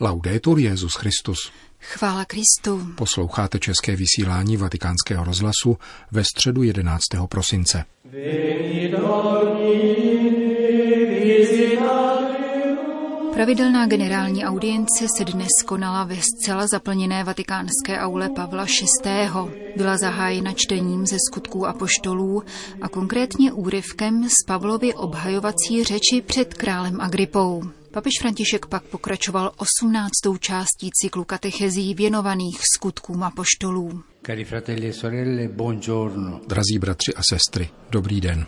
Laudetur Jesus Christus. Chvála Kristu. Posloucháte české vysílání Vatikánského rozhlasu ve středu 11. prosince. Pravidelná generální audience se dnes konala ve zcela zaplněné vatikánské aule Pavla VI. Byla zahájena čtením ze Skutků apoštolů a konkrétně úryvkem z Pavlovy obhajovací řeči před králem Agripou. Papež František pak pokračoval 18. částí cyklu katechezí věnovaných Skutkům apoštolů. Drazí bratři a sestry, dobrý den.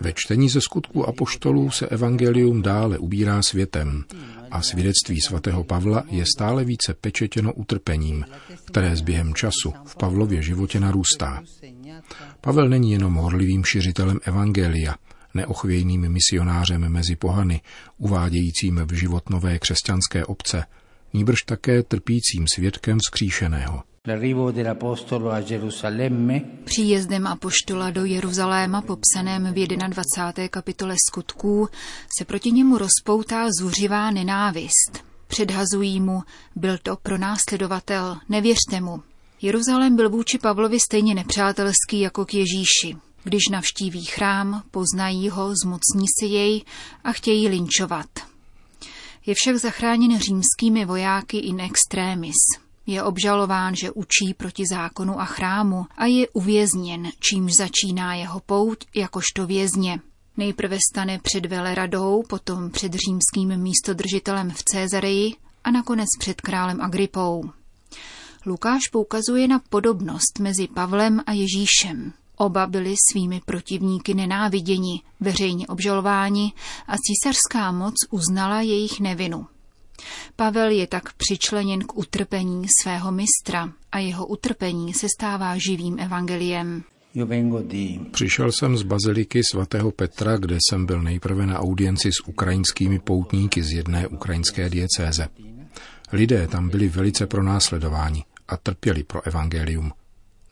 Ve čtení ze Skutků apoštolů se evangelium dále ubírá světem a svědectví svatého Pavla je stále více pečetěno utrpením, které s během času v Pavlově životě narůstá. Pavel není jenom horlivým šiřitelem evangelia, neochvějným misionářem mezi pohany, uvádějícím v život nové křesťanské obce, nýbrž také trpícím svědkem vzkříšeného. Příjezdem apoštola do Jeruzaléma, popsaném v 21. kapitole Skutků, se proti němu rozpoutá zuřivá nenávist. Předhazují mu, byl to pronásledovatel, nevěřte mu. Jeruzalém byl vůči Pavlovi stejně nepřátelský jako k Ježíši. Když navštíví chrám, poznají ho, zmocní si jej a chtějí linčovat. Je však zachráněn římskými vojáky in extremis. Je obžalován, že učí proti zákonu a chrámu a je uvězněn, čímž začíná jeho pouť jakožto vězně. Nejprve stane před veleradou, potom před římským místodržitelem v Césareji a nakonec před králem Agripou. Lukáš poukazuje na podobnost mezi Pavlem a Ježíšem. Oba byli svými protivníky nenáviděni, veřejně obžalováni a císařská moc uznala jejich nevinu. Pavel je tak přičleněn k utrpení svého mistra a jeho utrpení se stává živým evangeliem. Přišel jsem z baziliky svatého Petra, kde jsem byl nejprve na audienci s ukrajinskými poutníky z jedné ukrajinské diecéze. Lidé tam byli velice pronásledováni a trpěli pro evangelium.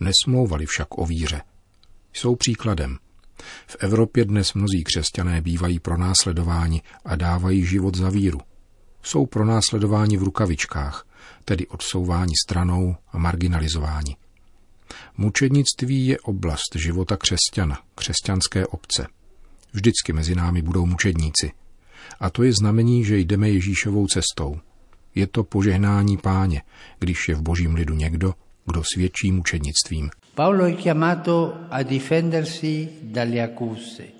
Nesmlouvali však o víře. Jsou příkladem. V Evropě dnes mnozí křesťané bývají pronásledováni a dávají život za víru. Jsou pronásledováni v rukavičkách, tedy odsouváni stranou a marginalizováni. Mučednictví je oblast života křesťana, křesťanské obce. Vždycky mezi námi budou mučedníci. A to je znamení, že jdeme Ježíšovou cestou. Je to požehnání Páně, když je v božím lidu někdo, kdo svědčí mučednictvím.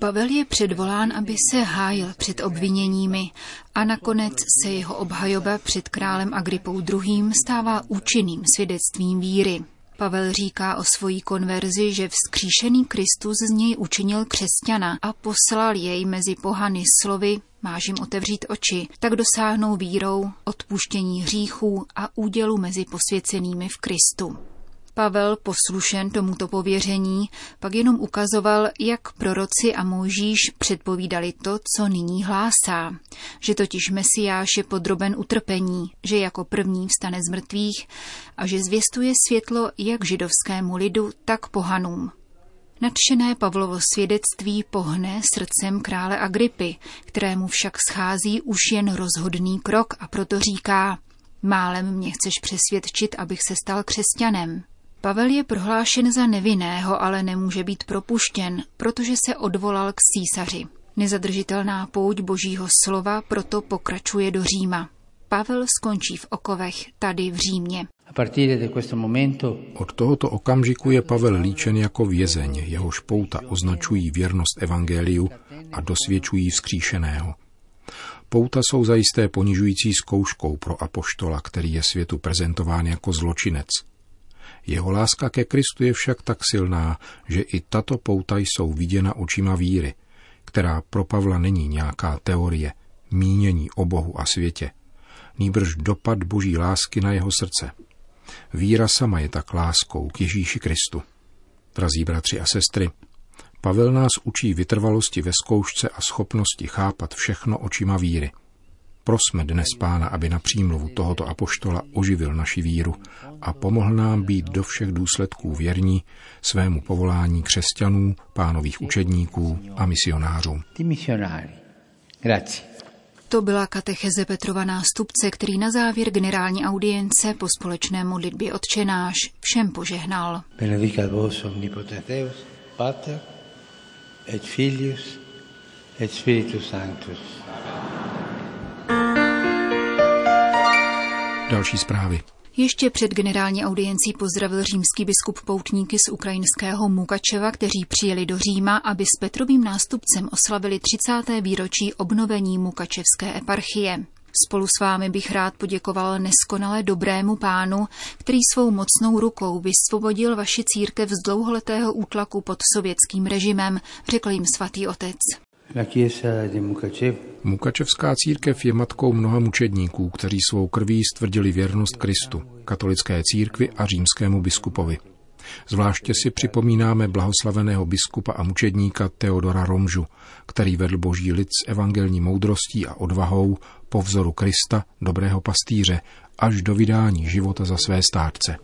Pavel je předvolán, aby se hájil před obviněními a nakonec se jeho obhajoba před králem Agripou II. Stává účinným svědectvím víry. Pavel říká o svojí konverzi, že vzkříšený Kristus z něj učinil křesťana a poslal jej mezi pohany slovy "máš jim otevřít oči", tak dosáhnou vírou odpuštění hříchů a údělu mezi posvěcenými v Kristu. Pavel, poslušen tomuto pověření, pak jenom ukazoval, jak proroci a Mojžíš předpovídali to, co nyní hlásá, že totiž Mesiáš je podroben utrpení, že jako první vstane z mrtvých a že zvěstuje světlo jak židovskému lidu, tak pohanům. Nadšené Pavlovo svědectví pohne srdcem krále Agripy, kterému však schází už jen rozhodný krok, a proto říká: "Málem mě chceš přesvědčit, abych se stal křesťanem." Pavel je prohlášen za nevinného, ale nemůže být propuštěn, protože se odvolal k císaři. Nezadržitelná pouť božího slova proto pokračuje do Říma. Pavel skončí v okovech tady v Římě. Od tohoto okamžiku je Pavel líčen jako vězeň, jehož pouta označují věrnost evangeliu a dosvědčují vzkříšeného. Pouta jsou zajisté ponižující zkouškou pro apoštola, který je světu prezentován jako zločinec. Jeho láska ke Kristu je však tak silná, že i tato pouta jsou viděna očima víry, která pro Pavla není nějaká teorie, mínění o Bohu a světě, nýbrž dopad boží lásky na jeho srdce. Víra sama je tak láskou k Ježíši Kristu. Drazí bratři a sestry, Pavel nás učí vytrvalosti ve zkoušce a schopnosti chápat všechno očima víry. Prosme dnes Pána, aby na přímluvu tohoto apoštola oživil naši víru a pomohl nám být do všech důsledků věrní svému povolání křesťanů, Pánových učedníků a misionářů. To byla katecheze Petrova nástupce, který na závěr generální audience po společné modlitbě Otčenáš všem požehnal. Benedicat vos omnipotenteus, Pater et Filius et Spiritus Sanctus. Další zprávy. Ještě před generální audiencí pozdravil římský biskup poutníky z ukrajinského Mukačeva, kteří přijeli do Říma, aby s Petrovým nástupcem oslavili 30. výročí obnovení Mukačevské eparchie. Spolu s vámi bych rád poděkoval neskonale dobrému Pánu, který svou mocnou rukou vysvobodil vaši církev z dlouholetého útlaku pod sovětským režimem, řekl jim svatý otec. Mukačevská církev je matkou mnoha mučedníků, kteří svou krví stvrdili věrnost Kristu, katolické církvi a římskému biskupovi. Zvláště si připomínáme blahoslaveného biskupa a mučedníka Teodora Romžu, který vedl boží lid s evangelní moudrostí a odvahou po vzoru Krista, dobrého pastýře, až do vydání života za své stádce.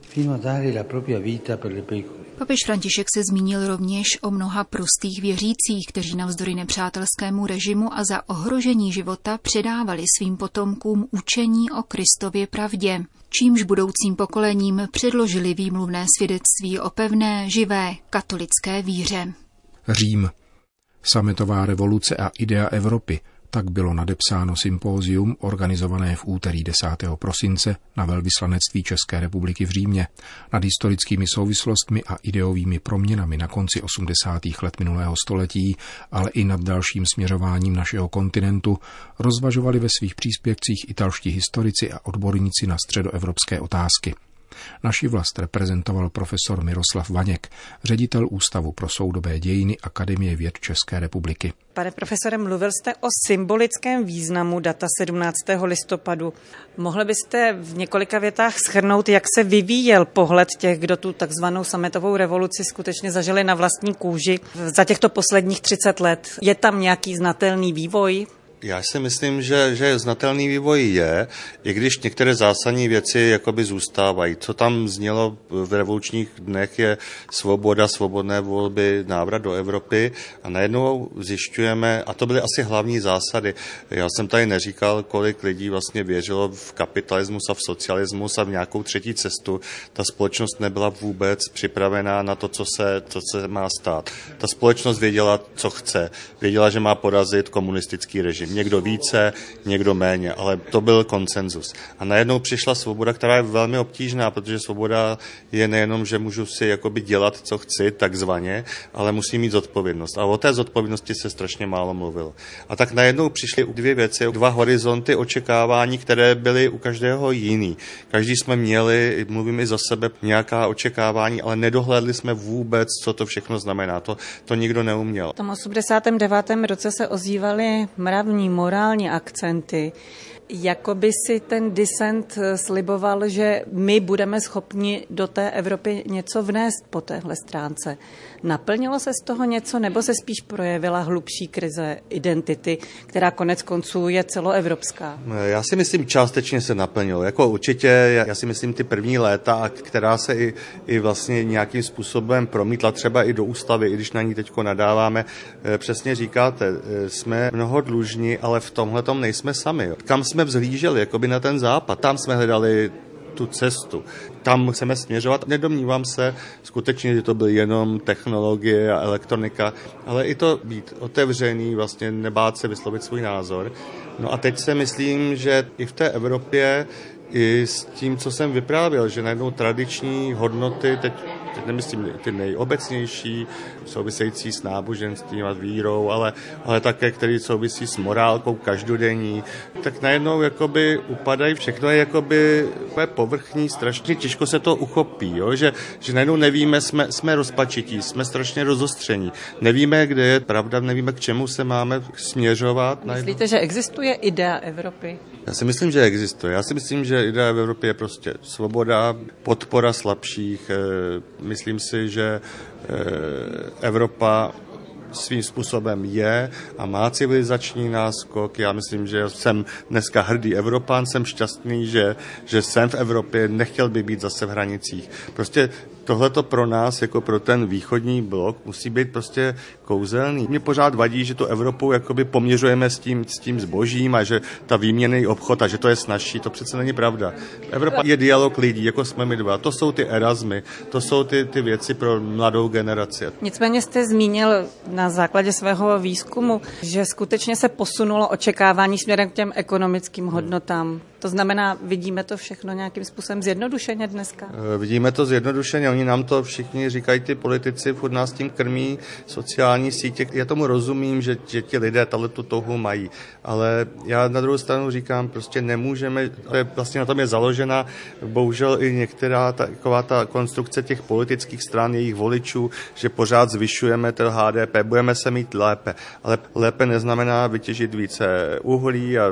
Papež František se zmínil rovněž o mnoha prostých věřících, kteří navzdory nepřátelskému režimu a za ohrožení života předávali svým potomkům učení o Kristově pravdě, čímž budoucím pokolením předložili výmluvné svědectví o pevné, živé katolické víře. Řím. Sametová revoluce a idea Evropy. Tak bylo nadepsáno sympózium organizované v úterý 10. prosince na velvyslanectví České republiky v Římě nad historickými souvislostmi a ideovými proměnami na konci 80. let minulého století, ale i nad dalším směřováním našeho kontinentu, rozvažovali ve svých příspěvcích italští historici a odborníci na středoevropské otázky. Naši vlast reprezentoval profesor Miroslav Vaněk, ředitel Ústavu pro soudobé dějiny Akademie věd České republiky. Pane profesore, mluvil jste o symbolickém významu data 17. listopadu. Mohli byste v několika větách shrnout, jak se vyvíjel pohled těch, kdo tu takzvanou sametovou revoluci skutečně zažili na vlastní kůži za těchto posledních 30 let? Je tam nějaký znatelný vývoj? Já si myslím, že znatelný vývoj je, i když některé zásadní věci jakoby zůstávají. Co tam znělo v revolučních dnech je svoboda, svobodné volby, návrat do Evropy a najednou zjišťujeme, a to byly asi hlavní zásady. Já jsem tady neříkal, kolik lidí vlastně věřilo v kapitalismus a v socialismus a v nějakou třetí cestu. Ta společnost nebyla vůbec připravená na to, co se má stát. Ta společnost věděla, co chce. Věděla, že má porazit komunistický režim. Někdo více, někdo méně, ale to byl konsenzus. A najednou přišla svoboda, která je velmi obtížná, protože svoboda je nejenom, že můžu si jakoby dělat, co chci, takzvaně, ale musím mít zodpovědnost. A o té zodpovědnosti se strašně málo mluvilo. A tak najednou přišly dvě věci, dva horizonty očekávání, které byly u každého jiný. Každý jsme měli, mluvím i za sebe, nějaká očekávání, ale nedohlédli jsme vůbec, co to všechno znamená. To nikdo neuměl. V tom 89. roce se ozývaly morální akcenty, jakoby si ten disent sliboval, že my budeme schopni do té Evropy něco vnést po téhle stránce. Naplnilo se z toho něco, nebo se spíš projevila hlubší krize identity, která koneckonců je celoevropská? Já si myslím, částečně se naplnilo. Jako určitě, já si myslím, ty první léta, která se i vlastně nějakým způsobem promítla třeba i do ústavy, i když na ní teďko nadáváme, přesně říkáte, jsme mnoho dlužní, ale v tomhletom nejsme sami. Jo. Kam jsme vzhlíželi, jakoby na ten západ, tam jsme hledali tu cestu. Tam chceme směřovat. Nedomnívám se skutečně, že to byly jenom technologie a elektronika, ale i to být otevřený, vlastně nebát se vyslovit svůj názor. No a teď se myslím, že i v té Evropě, i s tím, co jsem vyprávěl, že najednou tradiční hodnoty, teď nemyslím ty nejobecnější, související s náboženstvím a vírou, ale také, které souvisí s morálkou každodenní, tak najednou jakoby upadají, všechno je jakoby povrchní, strašně těžko se to uchopí, jo? Že najednou nevíme, jsme rozpačití, jsme strašně rozostření, nevíme, kde je pravda, nevíme, k čemu se máme směřovat. Myslíte, že existuje idea Evropy? Já si myslím, že existuje. Já si myslím, že idea v Evropě je prostě svoboda, podpora slabších. Myslím si, že Evropa svým způsobem je a má civilizační náskok. Já myslím, že jsem dneska hrdý Evropán, jsem šťastný, že jsem v Evropě, nechtěl by být zase v hranicích. Prostě tohleto pro nás, jako pro ten východní blok, musí být prostě kouzelný. Mě pořád vadí, že tu Evropu jakoby poměřujeme s tím zbožím a že ta výměnný obchod a že to je snažší. To přece není pravda. Evropa je dialog lidí, jako jsme my dva. To jsou ty Erasmy, to jsou ty věci pro mladou generaci. Nicméně jste zmínil na základě svého výzkumu, že skutečně se posunulo očekávání směrem k těm ekonomickým hodnotám. To znamená, vidíme to všechno nějakým způsobem zjednodušeně dneska? Vidíme to zjednodušeně, oni nám to všichni říkají, ty politici, furt nás tím krmí sociální sítě. Já tomu rozumím, že ti lidé tu touhu mají, ale já na druhou stranu říkám, prostě nemůžeme, vlastně na tom je založena, bohužel i některá taková ta konstrukce těch politických stran, jejich voličů, že pořád zvyšujeme ten HDP, budeme se mít lépe, ale lépe neznamená vytěžit více uhlí a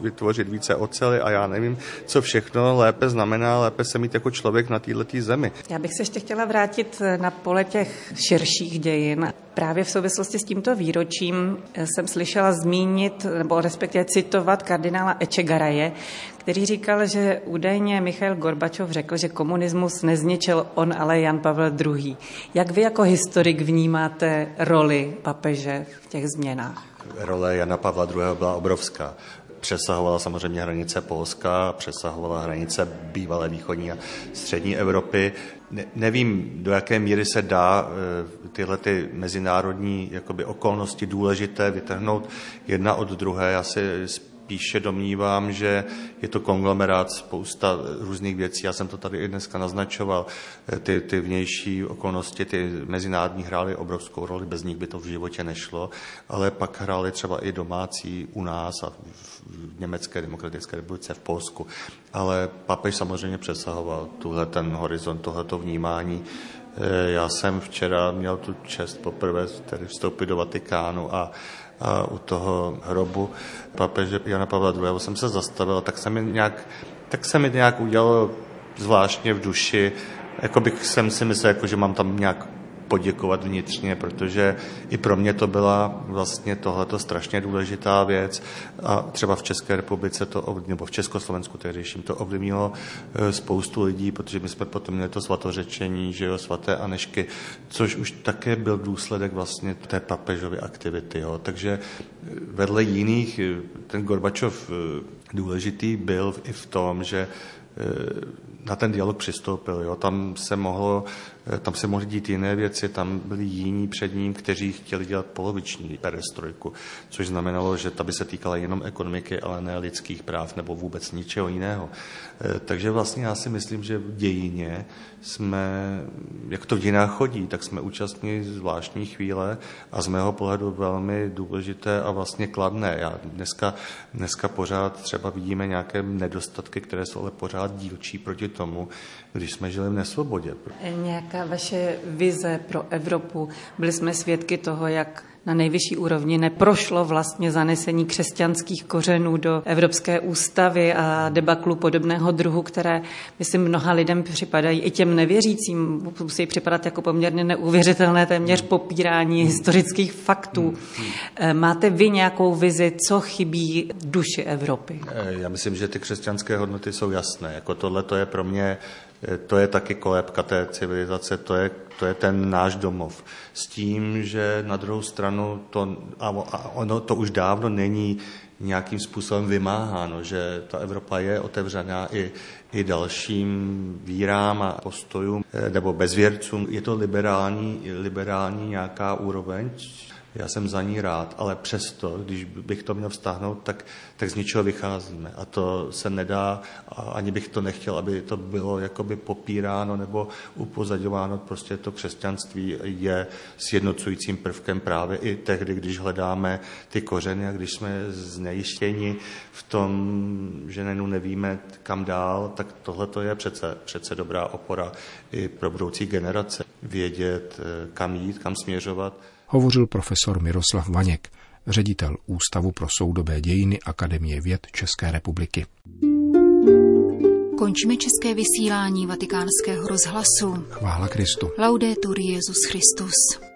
vytvořit více oceli a já nevím, co všechno lépe znamená, lépe se mít jako člověk na této zemi. Já bych se ještě chtěla vrátit na pole těch širších dějin. Právě v souvislosti s tímto výročím jsem slyšela zmínit, nebo respektive citovat kardinála Echegaraje, který říkal, že údajně Michail Gorbačov řekl, že komunismus nezničil on, ale Jan Pavel II. Jak vy jako historik vnímáte roli papeže v těch změnách? Role Jana Pavla II. Byla obrovská. Přesahovala samozřejmě hranice Polska, přesahovala hranice bývalé východní a střední Evropy. Nevím, do jaké míry se dá tyhle ty mezinárodní jakoby okolnosti důležité vytrhnout jedna od druhé. Já si spíše domnívám, že je to konglomerát spousta různých věcí. Já jsem to tady i dneska naznačoval. Ty vnější okolnosti, ty mezinárodní hrály obrovskou roli, bez nich by to v životě nešlo, ale pak hrály třeba i domácí u nás a v Německé demokratické republice, v Polsku. Ale papež samozřejmě přesahoval tuhle ten horizont, tohleto vnímání. Já jsem včera měl tu čest poprvé tedy vstoupit do Vatikánu a u toho hrobu papeže Jana Pavla II. Jsem se zastavil, tak se mi nějak udělalo zvláštně v duši, jako bych jsem si myslel, jako že mám tam nějak poděkovat vnitřně, protože i pro mě to byla vlastně tohleto strašně důležitá věc a třeba v České republice nebo v Československu tehdejším to ovlivnilo spoustu lidí, protože my jsme potom měli to svatořečení, že jo, svaté Anežky, což už také byl důsledek vlastně té papežovy aktivity, jo. Takže vedle jiných ten Gorbačov důležitý byl i v tom, že na ten dialog přistoupil. Jo. Tam se mohly dít jiné věci, tam byli jiní před ním, kteří chtěli dělat poloviční perestrojku, což znamenalo, že ta by se týkala jenom ekonomiky, ale ne lidských práv nebo vůbec ničeho jiného. Takže vlastně já si myslím, že v dějině jsme, jak to v dějinách chodí, tak jsme účastní zvláštní chvíle a z mého pohledu velmi důležité a vlastně kladné. Já dneska pořád třeba vidíme nějaké nedostatky, které jsou ale pořád dílčí proti tomu, když jsme žili v nesvobodě. Nějaká vaše vize pro Evropu? Byli jsme svědky toho, jak na nejvyšší úrovni neprošlo vlastně zanesení křesťanských kořenů do Evropské ústavy a debaklu podobného druhu, které, myslím, mnoha lidem připadají, i těm nevěřícím musí připadat jako poměrně neuvěřitelné téměř popírání historických faktů. Máte vy nějakou vizi, co chybí duši Evropy? Já myslím, že ty křesťanské hodnoty jsou jasné. Jako tohle to je pro mě, to je taky kolébka té civilizace, to je ten náš domov. S tím, že na druhou stranu to už dávno není nějakým způsobem vymáháno, že ta Evropa je otevřená i dalším vírám a postojům nebo bezvěrcům. Je to liberální nějaká úroveň. Já jsem za ní rád, ale přesto, když bych to měl vztáhnout, tak z ničeho vycházíme. A to se nedá, ani bych to nechtěl, aby to bylo jakoby popíráno nebo upozaďováno. Prostě to křesťanství je sjednocujícím prvkem právě i tehdy, když hledáme ty kořeny a když jsme znejištěni v tom, že nevíme kam dál, tak tohle to je přece dobrá opora i pro budoucí generace. Vědět, kam jít, kam směřovat. Hovořil profesor Miroslav Vaněk, ředitel Ústavu pro soudobé dějiny Akademie věd České republiky. Končíme české vysílání Vatikánského rozhlasu. Chvála Kristu. Laudetur Jesus Christus.